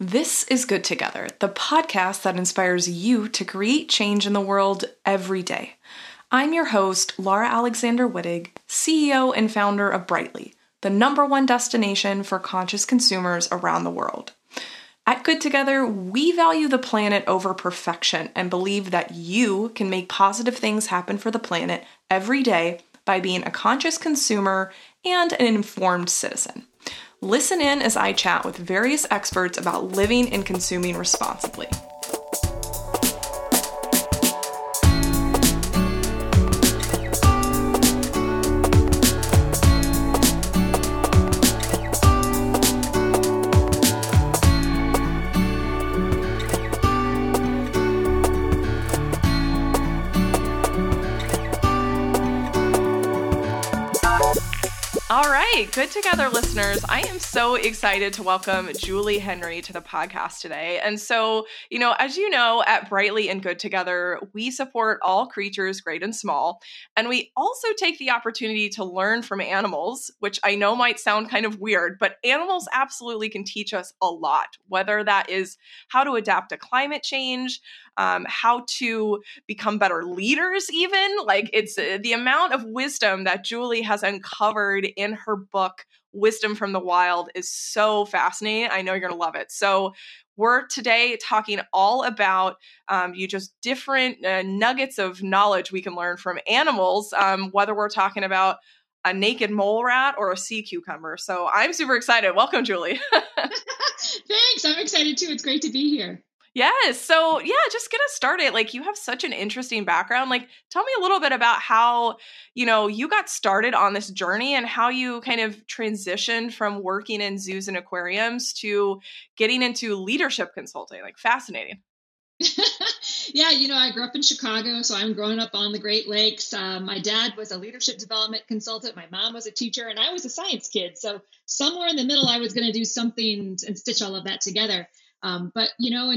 This is Good Together, the podcast that inspires you to create change in the world every day. I'm your host, Laura Alexander-Wittig, CEO and founder of Brightly, the #1 destination for conscious consumers around the world. At Good Together, we value the planet over perfection and believe that you can make positive things happen for the planet every day by being a conscious consumer and an informed citizen. Listen in as I chat with various experts about living and consuming responsibly. All right, Good Together listeners, I am so excited to welcome Julie Henry to the podcast today. And so, as you know, at Brightly and Good Together, we support all creatures, great and small. And we also take the opportunity to learn from animals, which I know might sound kind of weird, but animals absolutely can teach us a lot, whether that is how to adapt to climate change, how to become better leaders even. Like, it's the amount of wisdom that Julie has uncovered in her book, Wisdom from the Wild, is so fascinating. I know you're going to love it. So we're today talking all about different nuggets of knowledge we can learn from animals, whether we're talking about a naked mole rat or a sea cucumber. So I'm super excited. Welcome, Julie. Thanks. I'm excited too. It's great to be here. Yes. So yeah, just get us started. Like, you have such an interesting background. Like, tell me a little bit about how, you got started on this journey and how you kind of transitioned from working in zoos and aquariums to getting into leadership consulting. Like, fascinating. Yeah. I grew up in Chicago, so I'm growing up on the Great Lakes. My dad was a leadership development consultant. My mom was a teacher, and I was a science kid. So somewhere in the middle, I was going to do something and stitch all of that together. In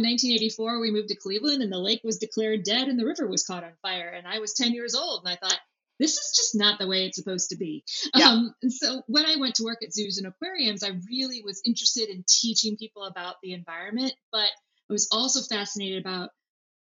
1984, we moved to Cleveland and the lake was declared dead and the river was caught on fire. And I was 10 years old and I thought, this is just not the way it's supposed to be. Yeah. And so when I went to work at zoos and aquariums, I really was interested in teaching people about the environment, but I was also fascinated about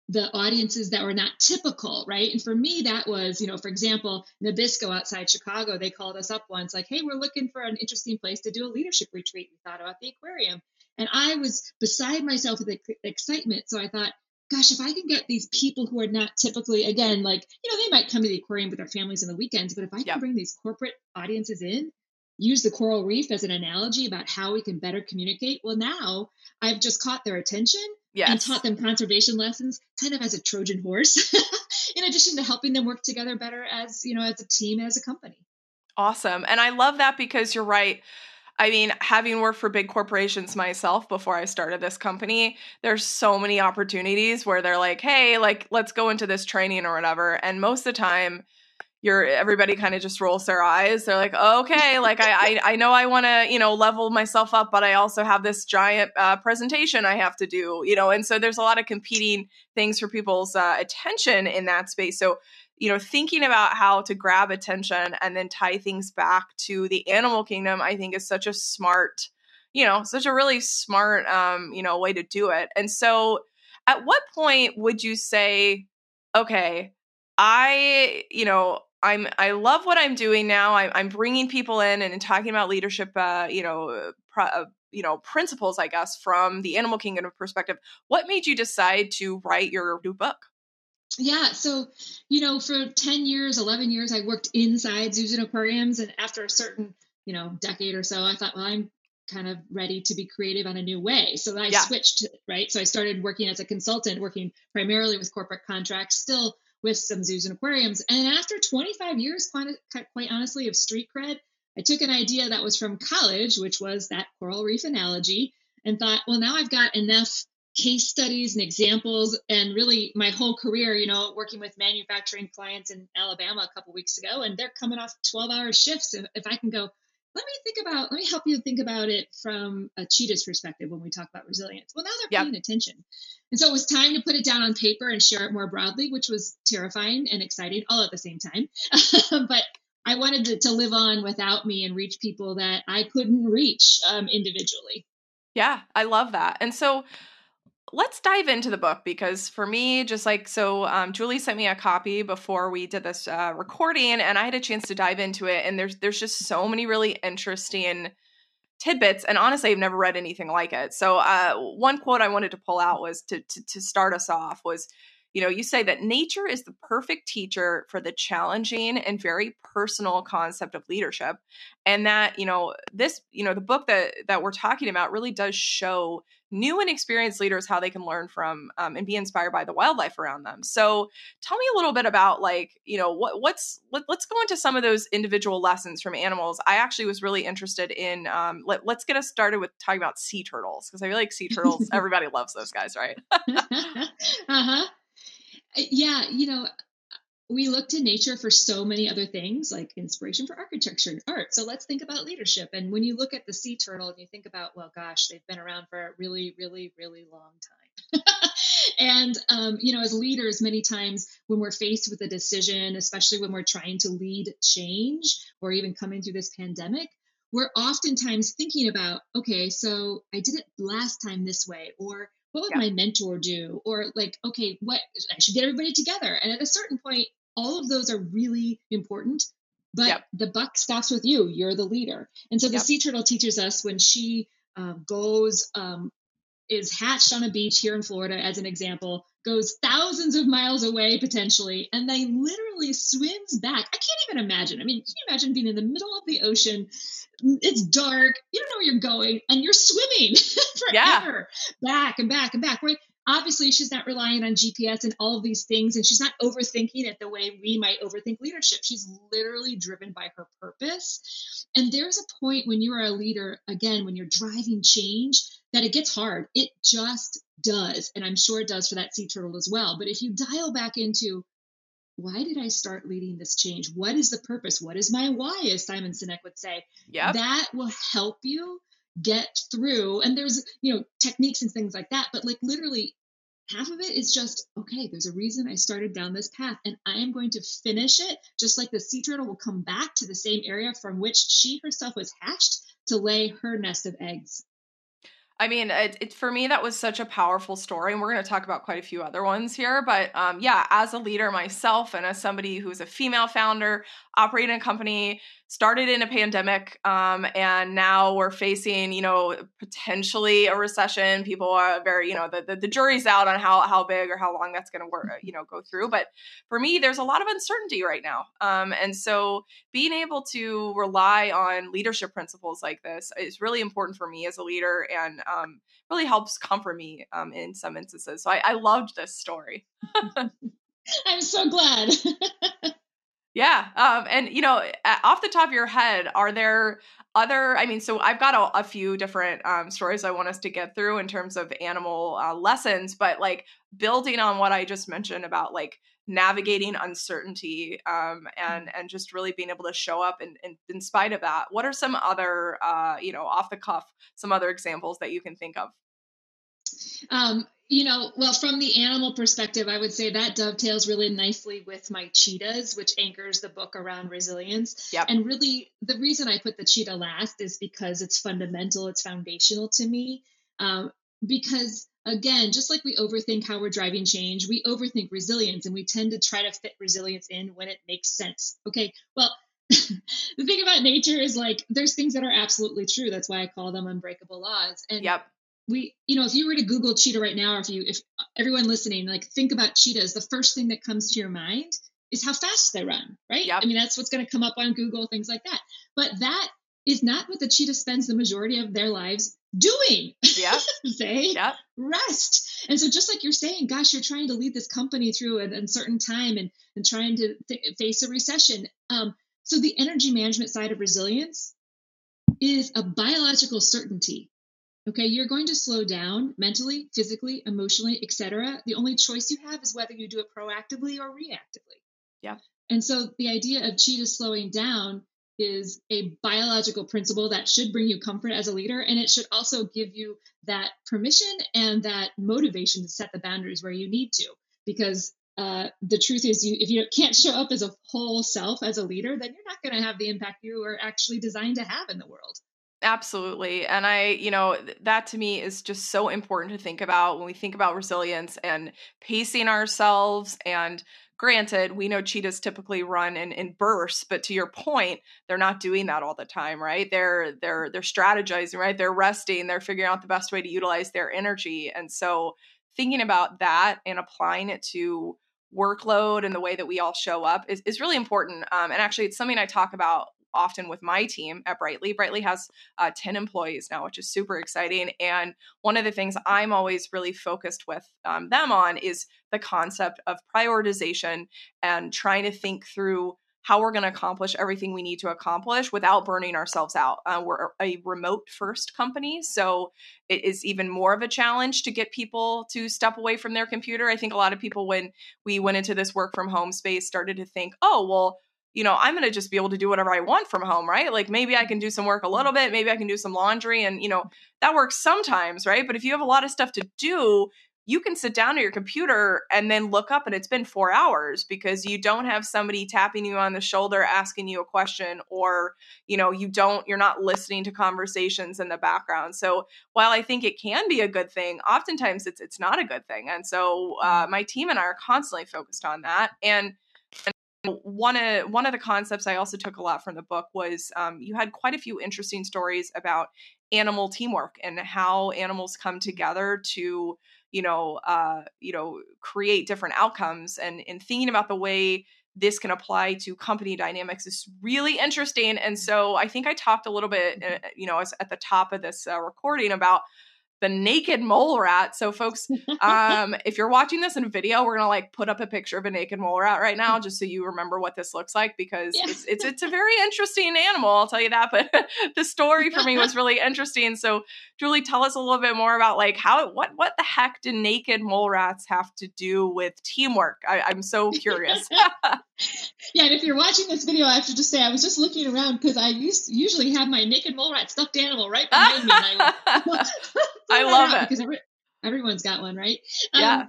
the audiences that were not typical, right? And for me, that was, for example, Nabisco outside Chicago, they called us up once like, hey, we're looking for an interesting place to do a leadership retreat. We thought about the aquarium. And I was beside myself with excitement. So I thought, gosh, if I can get these people who are not typically, again, they might come to the aquarium with their families on the weekends, but if I can bring these corporate audiences in, use the coral reef as an analogy about how we can better communicate. Well, now I've just caught their attention and taught them conservation lessons kind of as a Trojan horse, in addition to helping them work together better as, as a team, as a company. Awesome. And I love that because you're right. I mean, having worked for big corporations myself before I started this company, there's so many opportunities where they're like, hey, let's go into this training or whatever. And most of the time, everybody kind of just rolls their eyes. They're like, okay, I know I want to, level myself up, but I also have this giant presentation I have to do, and so there's a lot of competing things for people's attention in that space. So, thinking about how to grab attention and then tie things back to the animal kingdom, I think is such a smart, such a really smart, way to do it. And so at what point would you say, okay, I love what I'm doing now. I'm bringing people in and talking about leadership, principles, I guess, from the animal kingdom perspective. What made you decide to write your new book? Yeah. So, for 10 years, 11 years, I worked inside zoos and aquariums. And after a certain, decade or so, I thought, well, I'm kind of ready to be creative on a new way. So I switched, right? So I started working as a consultant, working primarily with corporate contracts, still with some zoos and aquariums. And after 25 years, quite honestly, of street cred, I took an idea that was from college, which was that coral reef analogy, and thought, well, now I've got enough case studies and examples, and really my whole career, working with manufacturing clients in Alabama a couple of weeks ago, and they're coming off 12-hour shifts. And if I can go, let me help you think about it from a cheetah's perspective when we talk about resilience. Well, now they're paying attention. And so it was time to put it down on paper and share it more broadly, which was terrifying and exciting all at the same time. But I wanted to live on without me and reach people that I couldn't reach individually. Yeah, I love that. And so let's dive into the book, because for me, just like, so Julie sent me a copy before we did this recording, and I had a chance to dive into it. And there's just so many really interesting tidbits. And honestly, I've never read anything like it. So one quote I wanted to pull out was to start us off was, you know, you say that nature is the perfect teacher for the challenging and very personal concept of leadership. And that, you know, this, you know, the book that we're talking about really does show new and experienced leaders how they can learn from and be inspired by the wildlife around them. So tell me a little bit about, like, you know, let's go into some of those individual lessons from animals. I actually was really interested in, let's get us started with talking about sea turtles, because I really like sea turtles. Everybody loves those guys, right? Uh-huh. Yeah, you know, we look to nature for so many other things, like inspiration for architecture and art. So let's think about leadership. And when you look at the sea turtle and you think about, well, gosh, they've been around for a really, really, really long time. And, you know, as leaders, many times when we're faced with a decision, especially when we're trying to lead change or even coming through this pandemic, we're oftentimes thinking about, okay, so I did it last time this way, or what would my mentor do? Or like, okay, what, I should get everybody together. And at a certain point, all of those are really important, but the buck stops with you. You're the leader. And so the sea turtle teaches us when she is hatched on a beach here in Florida, as an example, goes thousands of miles away potentially, and then literally swims back. I can't even imagine. I mean, can you imagine being in the middle of the ocean? It's dark. You don't know where you're going, and you're swimming forever, back and back and back. Right? Obviously, she's not relying on GPS and all of these things, and she's not overthinking it the way we might overthink leadership. She's literally driven by her purpose. And there's a point when you are a leader, again, when you're driving change, that it gets hard. It just does. And I'm sure it does for that sea turtle as well. But if you dial back into, why did I start leading this change? What is the purpose? What is my why, as Simon Sinek would say? Yep. That will help you get through. And there's, you know, techniques and things like that. But like literally half of it is just, okay, there's a reason I started down this path, and I am going to finish it. Just like the sea turtle will come back to the same area from which she herself was hatched to lay her nest of eggs. I mean, for me, that was such a powerful story, and we're going to talk about quite a few other ones here. But yeah, as a leader myself, and as somebody who's a female founder, operating a company, started in a pandemic, and now we're facing, you know, potentially a recession. People are very, you know, the jury's out on how big or how long that's going to work, you know, go through. But for me, there's a lot of uncertainty right now, and so being able to rely on leadership principles like this is really important for me as a leader, and really helps comfort me in some instances. So I loved this story. I'm so glad. Yeah. And, you know, off the top of your head, are there other, I mean, so I've got a few different stories I want us to get through in terms of animal lessons, but like building on what I just mentioned about like navigating uncertainty and just really being able to show up in spite of that, what are some other, you know, off the cuff, some other examples that you can think of? You know, well, from the animal perspective, I would say that dovetails really nicely with my cheetahs, which anchors the book around resilience. Yep. And really, the reason I put the cheetah last is because it's fundamental, it's foundational to me. Because, again, just like we overthink how we're driving change, we overthink resilience, and we tend to try to fit resilience in when it makes sense. Okay, well, the thing about nature is like there's things that are absolutely true. That's why I call them unbreakable laws. And we, you know, if you were to Google cheetah right now, or if everyone listening, like think about cheetahs, the first thing that comes to your mind is how fast they run, right? Yep. I mean, that's what's going to come up on Google, things like that. But that is not what the cheetah spends the majority of their lives doing. Yeah. They rest. And so just like you're saying, gosh, you're trying to lead this company through an uncertain time and trying to face a recession. So the energy management side of resilience is a biological certainty. Okay, you're going to slow down mentally, physically, emotionally, et cetera. The only choice you have is whether you do it proactively or reactively. Yeah. And so the idea of cheetah slowing down is a biological principle that should bring you comfort as a leader. And it should also give you that permission and that motivation to set the boundaries where you need to. Because the truth is, if you can't show up as a whole self as a leader, then you're not going to have the impact you are actually designed to have in the world. Absolutely. And I, you know, that to me is just so important to think about when we think about resilience and pacing ourselves. And granted, we know cheetahs typically run in bursts, but to your point, they're not doing that all the time, right? They're strategizing, right? They're resting, they're figuring out the best way to utilize their energy. And so thinking about that and applying it to workload and the way that we all show up is really important. And actually, it's something I talk about often with my team at Brightly. Brightly has 10 employees now, which is super exciting. And one of the things I'm always really focused with them on is the concept of prioritization and trying to think through how we're going to accomplish everything we need to accomplish without burning ourselves out. We're a remote first company, so it is even more of a challenge to get people to step away from their computer. I think a lot of people, when we went into this work from home space, started to think, oh, well, you know, I'm going to just be able to do whatever I want from home, right? Like maybe I can do some work a little bit, maybe I can do some laundry, and, you know, that works sometimes, right? But if you have a lot of stuff to do, you can sit down at your computer and then look up and it's been 4 hours because you don't have somebody tapping you on the shoulder, asking you a question, or, you know, you're not listening to conversations in the background. So while I think it can be a good thing, oftentimes it's not a good thing. And so my team and I are constantly focused on that. One of the concepts I also took a lot from the book was you had quite a few interesting stories about animal teamwork and how animals come together to, create different outcomes. And thinking about the way this can apply to company dynamics is really interesting. And so I think I talked a little bit, at the top of this recording about the naked mole rat. So folks, if you're watching this in video, we're going to put up a picture of a naked mole rat right now, just so you remember what this looks like, because it's a very interesting animal. I'll tell you that, but the story for me was really interesting. So Julie, tell us a little bit more about what the heck do naked mole rats have to do with teamwork? I'm so curious. Yeah. And if you're watching this video, I have to just say, I was just looking around because I usually have my naked mole rat stuffed animal right behind me. And I love it because everyone's got one, right? Yeah.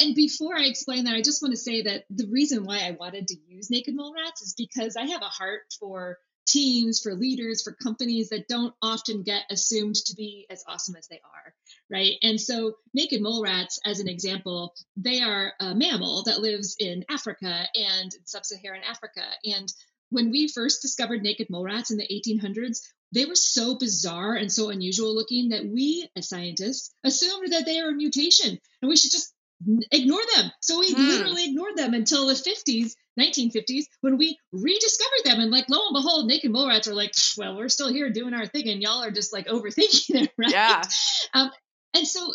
And before I explain that, I just want to say that the reason why I wanted to use naked mole rats is because I have a heart for teams, for leaders, for companies that don't often get assumed to be as awesome as they are, right? And so naked mole rats, as an example, they are a mammal that lives in Africa and sub-Saharan Africa. And when we first discovered naked mole rats in the 1800s, they were so bizarre and so unusual looking that we, as scientists, assumed that they were a mutation and we should just ignore them. So we literally ignored them until the 1950s, when we rediscovered them. And lo and behold, naked mole rats are well, we're still here doing our thing and y'all are just overthinking it, right? Yeah. And so,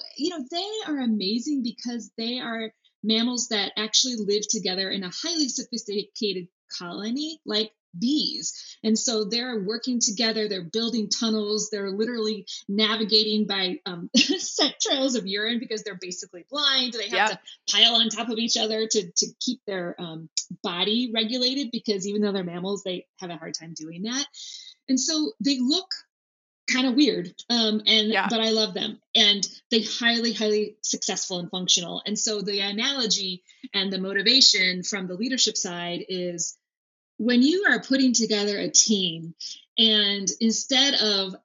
they are amazing because they are mammals that actually live together in a highly sophisticated colony, like bees. And so they're working together, they're building tunnels, they're literally navigating by scent trails of urine because they're basically blind. They have to pile on top of each other to keep their body regulated because even though they're mammals, they have a hard time doing that. And so they look kind of weird. But I love them. And they're highly, highly successful and functional. And so the analogy and the motivation from the leadership side is, when you are putting together a team and instead of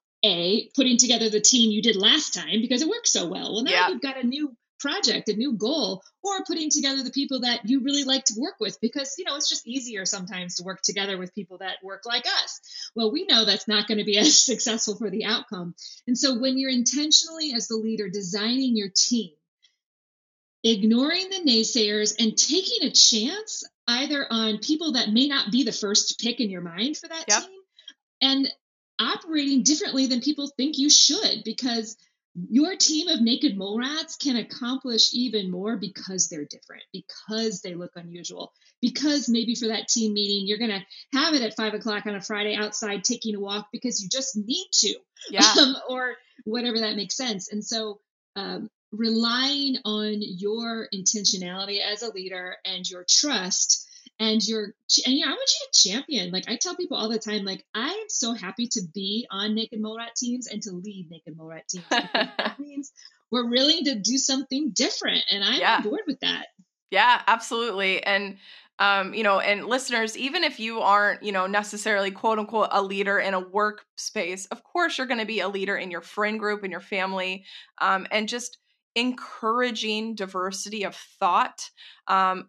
putting together the team you did last time because it worked so well, now you've got a new project, a new goal, or putting together the people that you really like to work with because, it's just easier sometimes to work together with people that work like us. Well, we know that's not going to be as successful for the outcome. And so when you're intentionally as the leader designing your team, ignoring the naysayers and taking a chance either on people that may not be the first pick in your mind for that team and operating differently than people think you should, because your team of naked mole rats can accomplish even more because they're different, because they look unusual, because maybe for that team meeting, you're going to have it at 5:00 on a Friday outside taking a walk because you just need to, or whatever that makes sense. And so, relying on your intentionality as a leader and your trust and I want you to champion. I tell people all the time, I am so happy to be on naked mole rat teams and to lead naked mole rat teams. That means we're willing to do something different, and I'm on board with that. Yeah, absolutely. And You know, and listeners, even if you aren't, you know, necessarily quote unquote a leader in a workspace, of course you're going to be a leader in your friend group, in your family, and just encouraging diversity of thought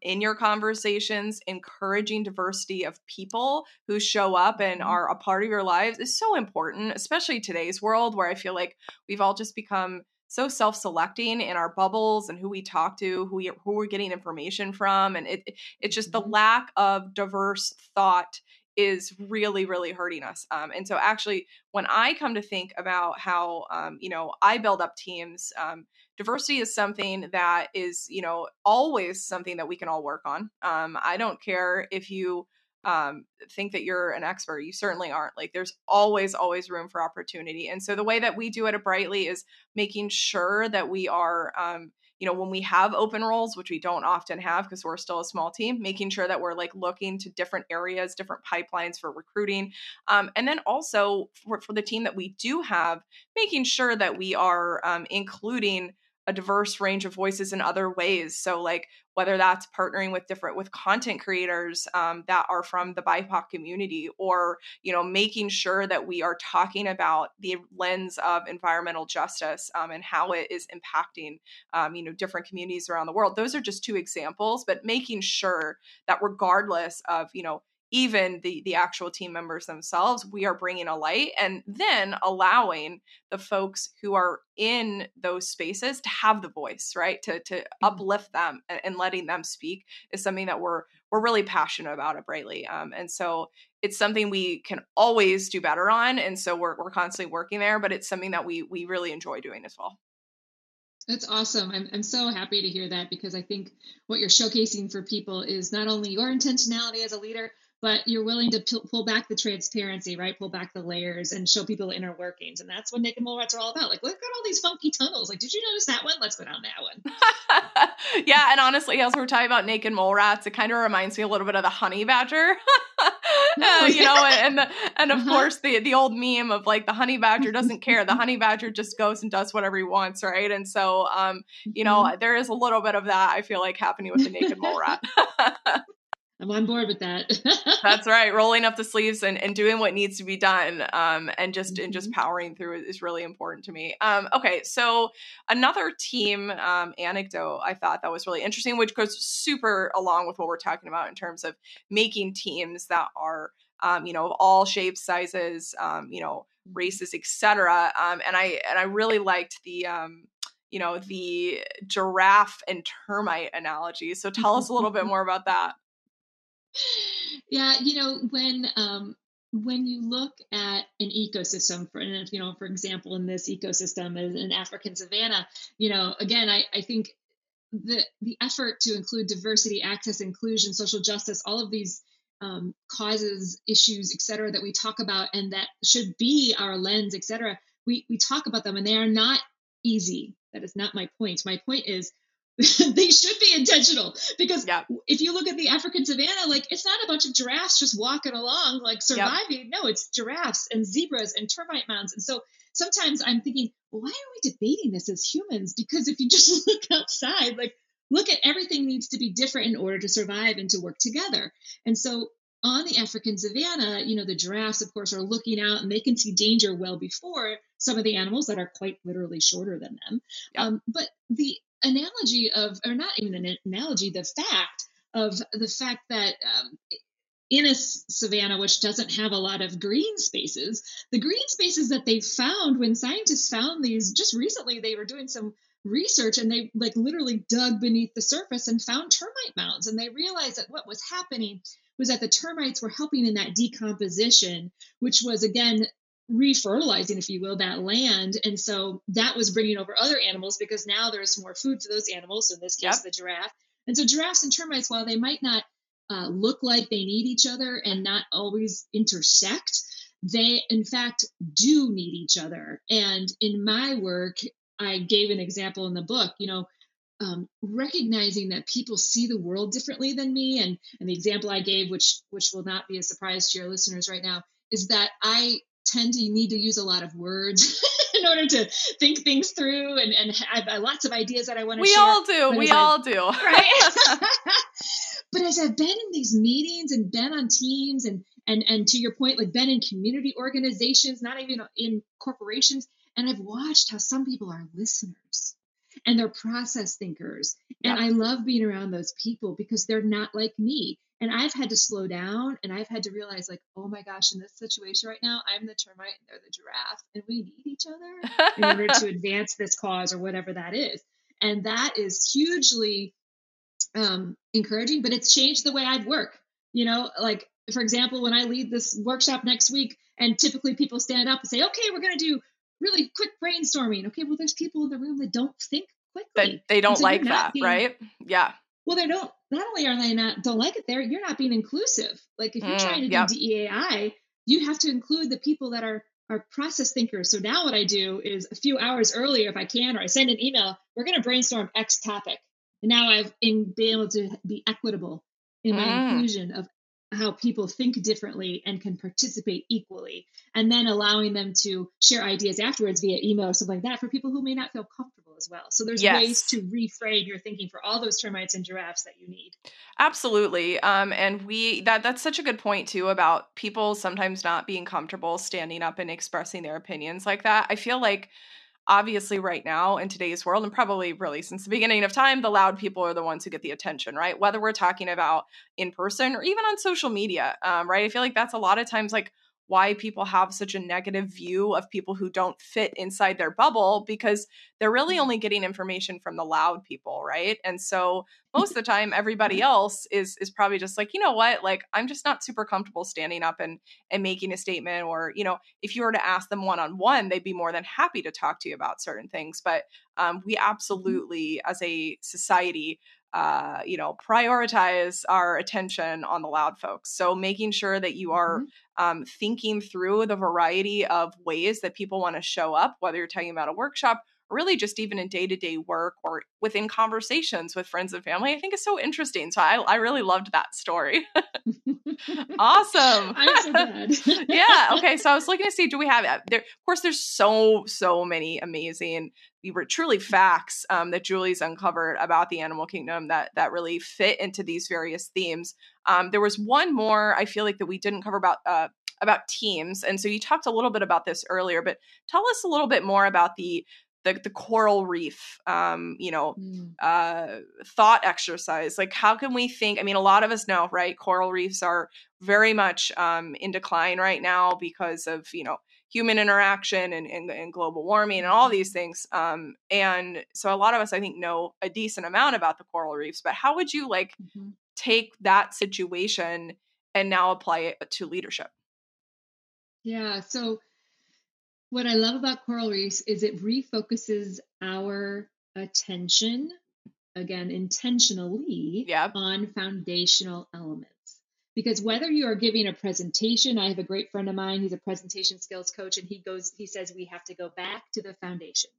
in your conversations, encouraging diversity of people who show up and are a part of your lives is so important, especially today's world where I feel like we've all just become so self-selecting in our bubbles and who we talk to, who we're getting information from. And it's just the lack of diverse thought is really, really hurting us. And so actually, when I come to think about how, you know, I build up teams, diversity is something that is, you know, always something that we can all work on. I don't care if you think that you're an expert. You certainly aren't. Like, there's always room for opportunity. And so the way that we do it at Brightly is making sure that we are, you know, when we have open roles, which we don't often have because we're still a small team, making sure that we're like looking to different areas, different pipelines for recruiting. And then also for the team that we do have, making sure that we are including a diverse range of voices in other ways. So like whether that's partnering with content creators that are from the BIPOC community, or, you know, making sure that we are talking about the lens of environmental justice and how it is impacting, you know, different communities around the world. Those are just two examples, but making sure that regardless of, you know, even the actual team members themselves, we are bringing a light, and then allowing the folks who are in those spaces to have the voice, right? To uplift them and letting them speak is something that we're really passionate about at Brightly. And so it's something we can always do better on. And so we're constantly working there, but it's something that we really enjoy doing as well. That's awesome. I'm so happy to hear that, because I think what you're showcasing for people is not only your intentionality as a leader, but you're willing to pull back the transparency, right? Pull back the layers and show people inner workings. And that's what naked mole rats are all about. Like, look at all these funky tunnels. Like, did you notice that one? Let's go down that one. Yeah. And honestly, as we're talking about naked mole rats, it kind of reminds me a little bit of the honey badger, you know, and of course the old meme of like the honey badger doesn't care. The honey badger just goes and does whatever he wants. Right. And so, you know, there is a little bit of that, I feel like, happening with the naked mole rat. I'm on board with that. That's right. Rolling up the sleeves and doing what needs to be done, and just powering through is really important to me. Okay, so another team anecdote I thought that was really interesting, which goes super along with what we're talking about in terms of making teams that are, you know, of all shapes, sizes, you know, races, etc. And I really liked the. You know, the giraffe and termite analogy. So tell us a little bit more about that. Yeah, you know, when you look at an ecosystem, for example, in this ecosystem is an African savanna, you know, again, I think the effort to include diversity, access, inclusion, social justice, all of these causes, issues, et cetera, that we talk about and that should be our lens, et cetera, we talk about them and they are not easy. That is not my point. My point is they should be intentional, because if you look at the African savanna, like, it's not a bunch of giraffes just walking along, like surviving. No, it's giraffes and zebras and termite mounds. And so sometimes I'm thinking, well, why are we debating this as humans? Because if you just look outside, like, look at everything needs to be different in order to survive and to work together. And so on the African savanna, you know, the giraffes, of course, are looking out and they can see danger well before some of the animals that are quite literally shorter than them. But the analogy of, or not even an analogy, the fact that in a savanna, which doesn't have a lot of green spaces, the green spaces that they found, when scientists found these just recently, they were doing some research and they like literally dug beneath the surface and found termite mounds. And they realized that what was happening was that the termites were helping in that decomposition, which was, again, refertilizing, if you will, that land. And so that was bringing over other animals, because now there's more food for those animals. So in this case, the giraffe. And so giraffes and termites, while they might not look like they need each other and not always intersect, they in fact do need each other. And in my work, I gave an example in the book, you know, recognizing that people see the world differently than me. And the example I gave, which will not be a surprise to your listeners right now, is that I tend to need to use a lot of words in order to think things through, and have lots of ideas that I want to share. We all do. Right? But as I've been in these meetings and been on teams and to your point, like been in community organizations, not even in corporations, and I've watched how some people are listeners and they're process thinkers. And I love being around those people because they're not like me. And I've had to slow down and I've had to realize like, oh my gosh, in this situation right now, I'm the termite and they're the giraffe and we need each other in order to advance this cause or whatever that is. And that is hugely encouraging, but it's changed the way I'd work. You know, like, for example, when I lead this workshop next week and typically people stand up and say, okay, we're going to do really quick brainstorming. Okay, well, there's people in the room that don't think quickly. But they don't like that, right? Yeah. Well, they don't, not only are they not, don't like it there, you're not being inclusive. Like if you're trying to do DEAI, you have to include the people that are process thinkers. So now what I do is a few hours earlier, if I can, or I send an email, we're going to brainstorm X topic. And now I've been able to be equitable in my inclusion of how people think differently and can participate equally, and then allowing them to share ideas afterwards via email or something like that for people who may not feel comfortable as well. So there's ways to reframe your thinking for all those termites and giraffes that you need. Absolutely. And that's such a good point too, about people sometimes not being comfortable standing up and expressing their opinions like that. I feel like obviously right now in today's world, and probably really since the beginning of time, the loud people are the ones who get the attention, right? Whether we're talking about in person or even on social media, right? I feel like that's a lot of times like why people have such a negative view of people who don't fit inside their bubble, because they're really only getting information from the loud people, right? And so most of the time, everybody else is probably just like, you know what, like, I'm just not super comfortable standing up and making a statement, or, you know, if you were to ask them one-on-one, they'd be more than happy to talk to you about certain things. But we absolutely, as a society, you know, prioritize our attention on the loud folks. So making sure that you are thinking through the variety of ways that people want to show up, whether you're talking about a workshop, or really just even in day-to-day work or within conversations with friends and family, I think is so interesting. So I really loved that story. Awesome. I'm so glad. Yeah. Okay. So I was looking to see, do we have there? Of course, there's so many amazing, we were truly facts that Julie's uncovered about the animal kingdom that really fit into these various themes. There was one more I feel like that we didn't cover about teams. And so you talked a little bit about this earlier, but tell us a little bit more about the coral reef, thought exercise. Like, how can we think? I mean, a lot of us know, right? Coral reefs are very much in decline right now because of, you know, human interaction and global warming and all these things. And so a lot of us, I think, know a decent amount about the coral reefs, but how would you take that situation and now apply it to leadership? Yeah. So what I love about coral reefs is it refocuses our attention, again, intentionally, on foundational elements. Because whether you are giving a presentation, I have a great friend of mine, he's a presentation skills coach, and he says, we have to go back to the foundation.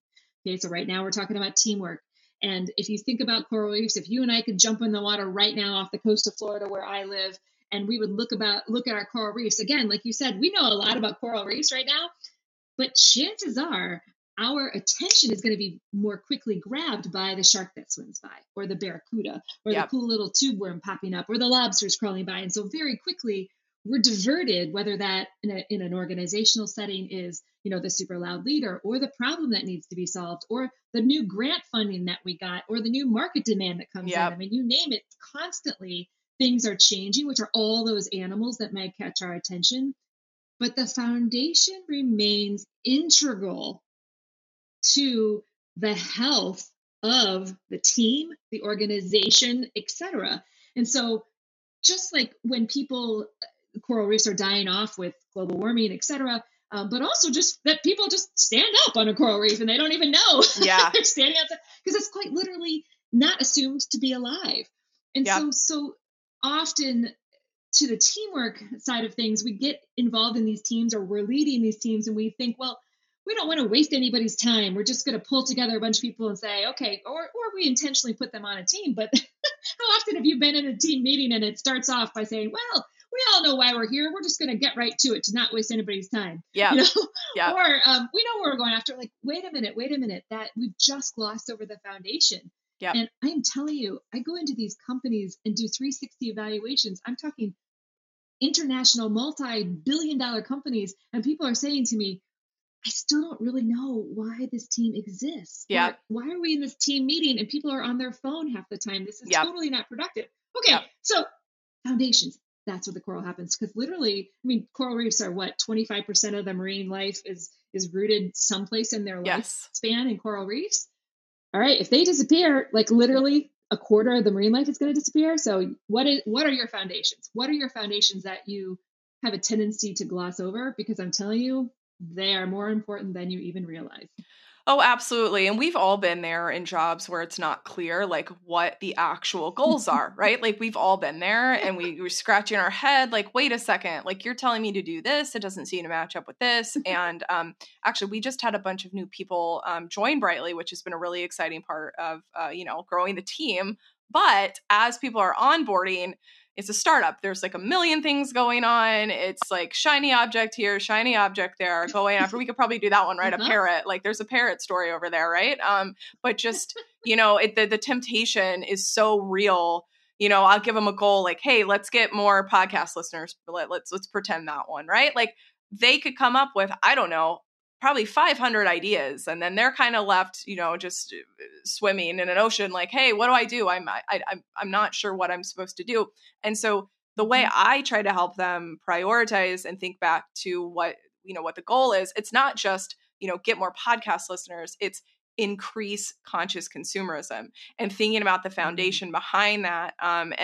Okay, so right now we're talking about teamwork. And if you think about coral reefs, if you and I could jump in the water right now off the coast of Florida where I live, and we would look at our coral reefs, again, like you said, we know a lot about coral reefs right now, but chances are our attention is going to be more quickly grabbed by the shark that swims by, or the barracuda, or the cool little tube worm popping up, or the lobsters crawling by. And so very quickly we're diverted, whether that in an organizational setting is, you know, the super loud leader, or the problem that needs to be solved, or the new grant funding that we got, or the new market demand that comes in. I mean, you name it, constantly things are changing, which are all those animals that might catch our attention. But the foundation remains integral to the health of the team, the organization, et cetera. And so just like when coral reefs are dying off with global warming, et cetera, but also just that people just stand up on a coral reef and they don't even know they're standing up, because it's quite literally not assumed to be alive. And so often, to the teamwork side of things, we get involved in these teams, or we're leading these teams, and we think, well, we don't want to waste anybody's time. We're just going to pull together a bunch of people and say, okay, or we intentionally put them on a team. But how often have you been in a team meeting and it starts off by saying, well, we all know why we're here. We're just going to get right to it to not waste anybody's time. Yeah. You know? Yeah. Or we know where we're going after. Like, wait a minute, that we've just glossed over the foundation. Yep. And I'm telling you, I go into these companies and do 360 evaluations. I'm talking international multi-billion dollar companies. And people are saying to me, I still don't really know why this team exists. Yeah. Why are we in this team meeting and people are on their phone half the time? This is totally not productive. Okay. Yep. So foundations, that's where the coral happens. Because literally, I mean, coral reefs are what? 25% of the marine life is rooted someplace in their lifespan in coral reefs. All right. If they disappear, like literally a quarter of the marine life is going to disappear. So what are your foundations? What are your foundations that you have a tendency to gloss over? Because I'm telling you, they are more important than you even realize. Oh, absolutely. And we've all been there in jobs where it's not clear, like what the actual goals are, right? Like we've all been there and we're scratching our head, like, wait a second, like you're telling me to do this. It doesn't seem to match up with this. And actually, we just had a bunch of new people join Brightly, which has been a really exciting part of, growing the team. But as people are onboarding, it's a startup. There's like a million things going on. It's like shiny object here, shiny object there going after. We could probably do that one, right? A parrot, like there's a parrot story over there. Right. But just, the temptation is so real. I'll give them a goal like, hey, let's get more podcast listeners. Let's pretend that one. Right. Like they could come up with, I don't know, probably 500 ideas. And then they're kind of left, just swimming in an ocean like, hey, what do I do? I'm not sure what I'm supposed to do. And so the way I try to help them prioritize and think back to what the goal is, it's not just, get more podcast listeners. It's increase conscious consumerism and thinking about the foundation behind that, and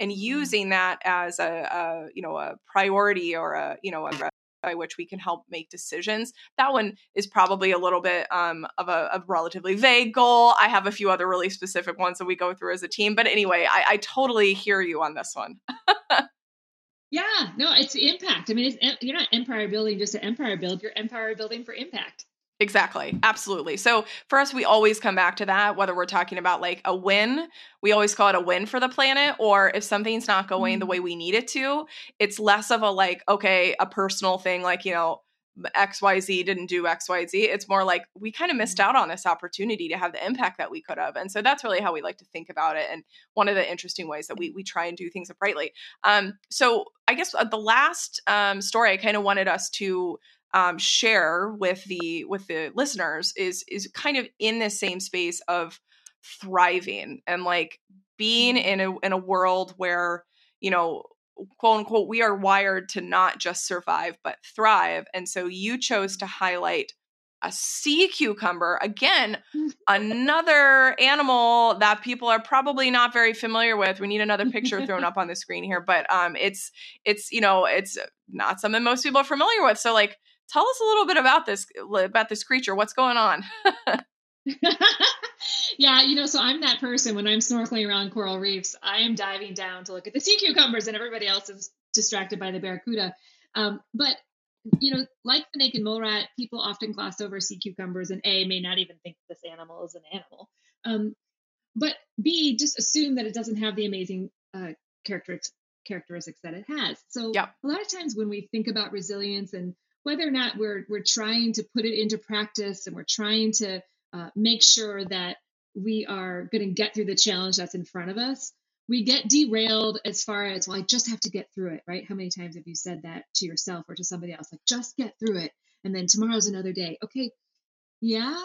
using that as a priority or a by which we can help make decisions. That one is probably a little bit of a relatively vague goal. I have a few other really specific ones that we go through as a team. But anyway, I totally hear you on this one. Yeah, no, it's impact. I mean, you're not empire building just to empire build. You're empire building for impact. Exactly. Absolutely. So for us, we always come back to that, whether we're talking about like a win, we always call it a win for the planet, or if something's not going the way we need it to, it's less of a like, okay, a personal thing, like, XYZ didn't do XYZ. It's more like we kind of missed out on this opportunity to have the impact that we could have. And so that's really how we like to think about it. And one of the interesting ways that we try and do things at Brightly. So I guess the last story I kind of wanted us to share with the listeners is kind of in this same space of thriving and like being in a world where, quote unquote, we are wired to not just survive, but thrive. And so you chose to highlight a sea cucumber, again, another animal that people are probably not very familiar with. We need another picture thrown up on the screen here, but it's not something most people are familiar with. So like, tell us a little bit about this creature. What's going on? Yeah. So I'm that person when I'm snorkeling around coral reefs, I am diving down to look at the sea cucumbers and everybody else is distracted by the barracuda. But like the naked mole rat, people often gloss over sea cucumbers and A, may not even think this animal is an animal. But B, just assume that it doesn't have the amazing characteristics that it has. So a lot of times when we think about resilience and whether or not we're trying to put it into practice and we're trying to make sure that we are going to get through the challenge that's in front of us, we get derailed as far as, well, I just have to get through it, right? How many times have you said that to yourself or to somebody else? Like, just get through it. And then tomorrow's another day. Okay. Yeah.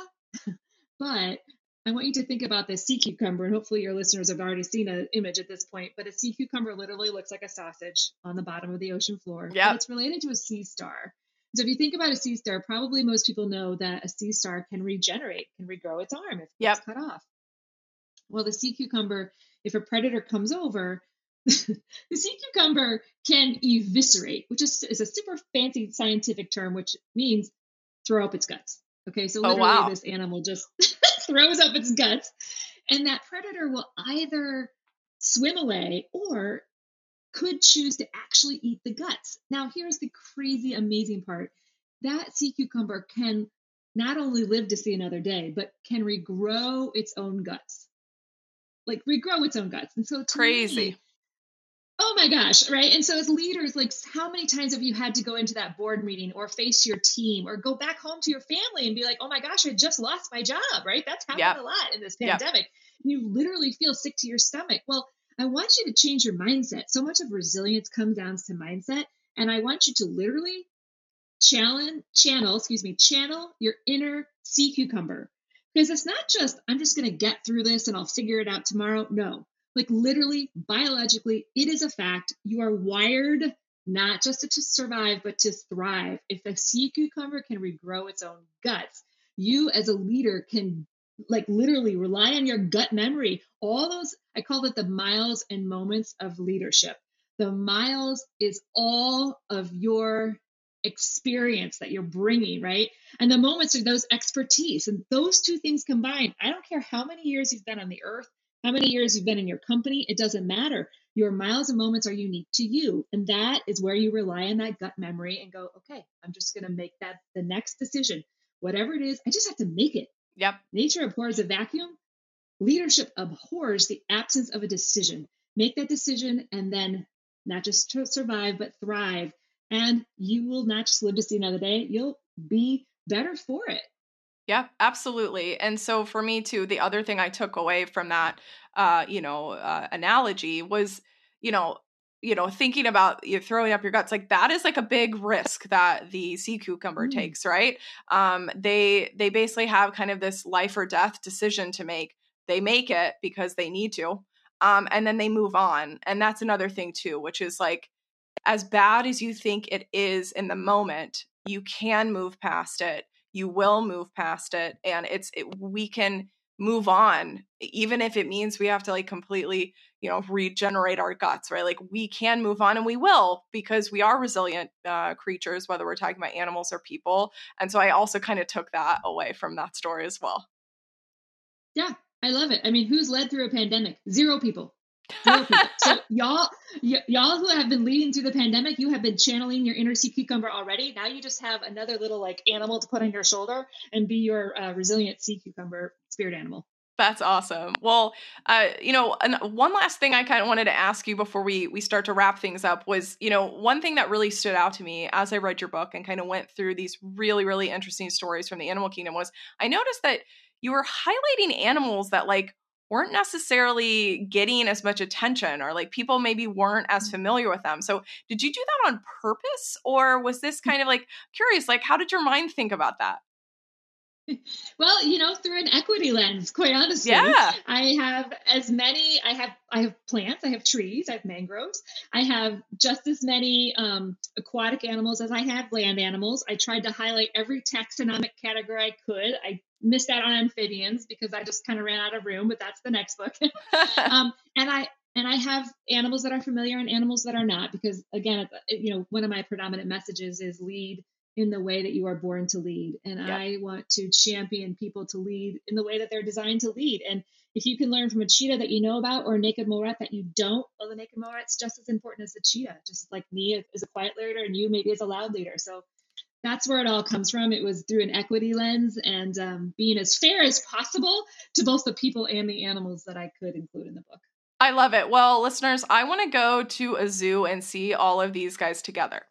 But I want you to think about this sea cucumber, and hopefully your listeners have already seen an image at this point, but a sea cucumber literally looks like a sausage on the bottom of the ocean floor. Yeah. It's related to a sea star. So if you think about a sea star, probably most people know that a sea star can regenerate, can regrow its arm if it's cut off. Well, the sea cucumber, if a predator comes over, the sea cucumber can eviscerate, which is a super fancy scientific term, which means throw up its guts. Okay. So literally This animal just throws up its guts, and that predator will either swim away or could choose to actually eat the guts. Now, here's the crazy, amazing part. That sea cucumber can not only live to see another day, but can regrow its own guts. Like regrow its own guts. And so crazy. Oh my gosh. Right. And so as leaders, like how many times have you had to go into that board meeting or face your team or go back home to your family and be like, oh my gosh, I just lost my job. Right. That's happened a lot in this pandemic. and you literally feel sick to your stomach. Well, I want you to change your mindset. So much of resilience comes down to mindset. And I want you to literally channel your inner sea cucumber. Because it's not just, I'm just going to get through this and I'll figure it out tomorrow. No, like literally, biologically, it is a fact. You are wired not just to survive, but to thrive. If a sea cucumber can regrow its own guts, you as a leader can like literally rely on your gut memory. All those, I call it the miles and moments of leadership. The miles is all of your experience that you're bringing, right? And the moments are those expertise, and those two things combined. I don't care how many years you've been on the earth, how many years you've been in your company, it doesn't matter. Your miles and moments are unique to you. And that is where you rely on that gut memory and go, okay, I'm just going to make that the next decision. Whatever it is, I just have to make it. Yep. Nature abhors a vacuum. Leadership abhors the absence of a decision. Make that decision and then not just survive, but thrive. And you will not just live to see another day. You'll be better for it. Yeah, absolutely. And so for me too, the other thing I took away from that, analogy was, thinking about you throwing up your guts, like that is like a big risk that the sea cucumber takes, right? They basically have kind of this life or death decision to make. They make it because they need to, and then they move on. And that's another thing too, which is like, as bad as you think it is in the moment, you can move past it. You will move past it, and we can move on, even if it means we have to like completely, regenerate our guts, right? Like we can move on, and we will, because we are resilient creatures, whether we're talking about animals or people. And so I also kind of took that away from that story as well. Yeah, I love it. I mean, who's led through a pandemic? Zero people. So y'all who have been leading through the pandemic, you have been channeling your inner sea cucumber already. Now you just have another little like animal to put on your shoulder and be your resilient sea cucumber spirit animal. That's awesome. Well, one last thing I kind of wanted to ask you before we start to wrap things up was, one thing that really stood out to me as I read your book and kind of went through these really, really interesting stories from the animal kingdom was I noticed that you were highlighting animals that like weren't necessarily getting as much attention, or like people maybe weren't as familiar with them. So did you do that on purpose, or was this kind of like curious, like how did your mind think about that? Well, through an equity lens, quite honestly. Yeah. I have plants, I have trees, I have mangroves. I have just as many aquatic animals as I have land animals. I tried to highlight every taxonomic category I could. I missed out on amphibians because I just kind of ran out of room, but that's the next book. And I have animals that are familiar and animals that are not, because again, one of my predominant messages is lead in the way that you are born to lead. And yep. I want to champion people to lead in the way that they're designed to lead. And if you can learn from a cheetah that you know about or a naked mole rat that you don't, well, the naked mole rat's just as important as the cheetah, just like me as a quiet leader and you maybe as a loud leader. So that's where it all comes from. It was through an equity lens and being as fair as possible to both the people and the animals that I could include in the book. I love it. Well, listeners, I want to go to a zoo and see all of these guys together.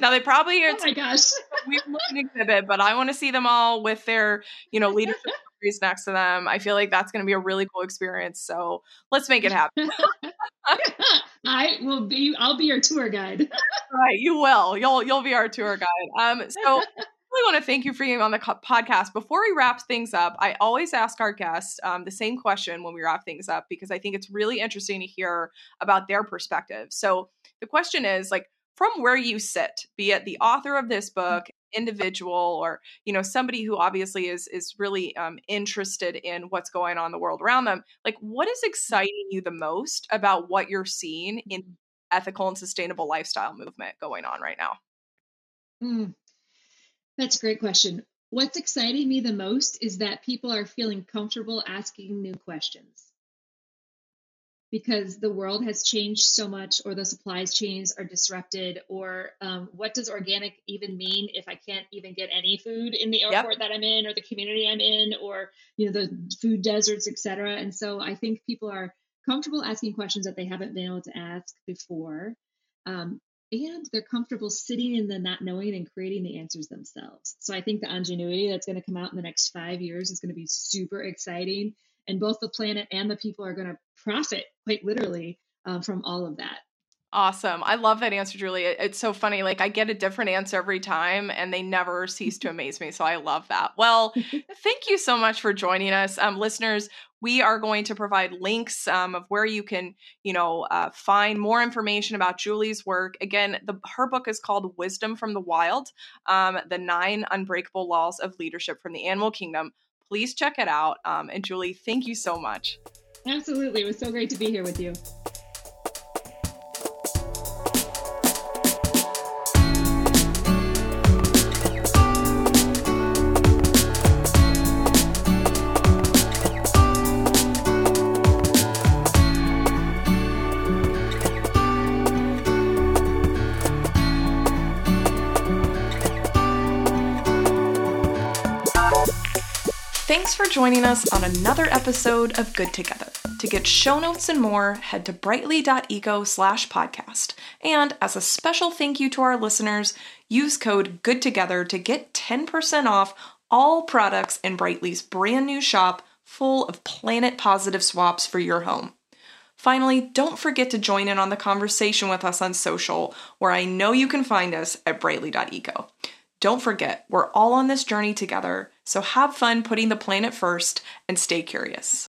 Now they probably are. Oh my gosh. We have an exhibit, but I want to see them all with their, leadership stories next to them. I feel like that's going to be a really cool experience. So let's make it happen. I'll be your tour guide. Right. You will. You'll be our tour guide. So I really want to thank you for being on the podcast. Before we wrap things up, I always ask our guests the same question when we wrap things up, because I think it's really interesting to hear about their perspective. So the question is like, from where you sit, be it the author of this book, individual, or, somebody who obviously is really interested in what's going on in the world around them, like what is exciting you the most about what you're seeing in ethical and sustainable lifestyle movement going on right now? That's a great question. What's exciting me the most is that people are feeling comfortable asking new questions. Because the world has changed so much, or the supply chains are disrupted, or what does organic even mean if I can't even get any food in the airport that I'm in, or the community I'm in, or the food deserts, et cetera. And so I think people are comfortable asking questions that they haven't been able to ask before, and they're comfortable sitting in the not knowing and creating the answers themselves. So I think the ingenuity that's going to come out in the next 5 years is going to be super exciting. and both the planet and the people are going to profit quite literally from all of that. Awesome. I love that answer, Julie. It's so funny. Like, I get a different answer every time and they never cease to amaze me. So I love that. Well, thank you so much for joining us. Listeners, we are going to provide links of where you can, find more information about Julie's work. Again, her book is called Wisdom from the Wild, The 9 Unbreakable Laws of Leadership from the Animal Kingdom. Please check it out. And Julie, thank you so much. Absolutely. It was so great to be here with you. Thanks for joining us on another episode of Good Together. To get show notes and more, head to brightly.eco/podcast. And as a special thank you to our listeners, use code GOODTOGETHER to get 10% off all products in Brightly's brand new shop full of planet positive swaps for your home. Finally, don't forget to join in on the conversation with us on social, where I know you can find us at brightly.eco. Don't forget, we're all on this journey together, so have fun putting the planet first and stay curious.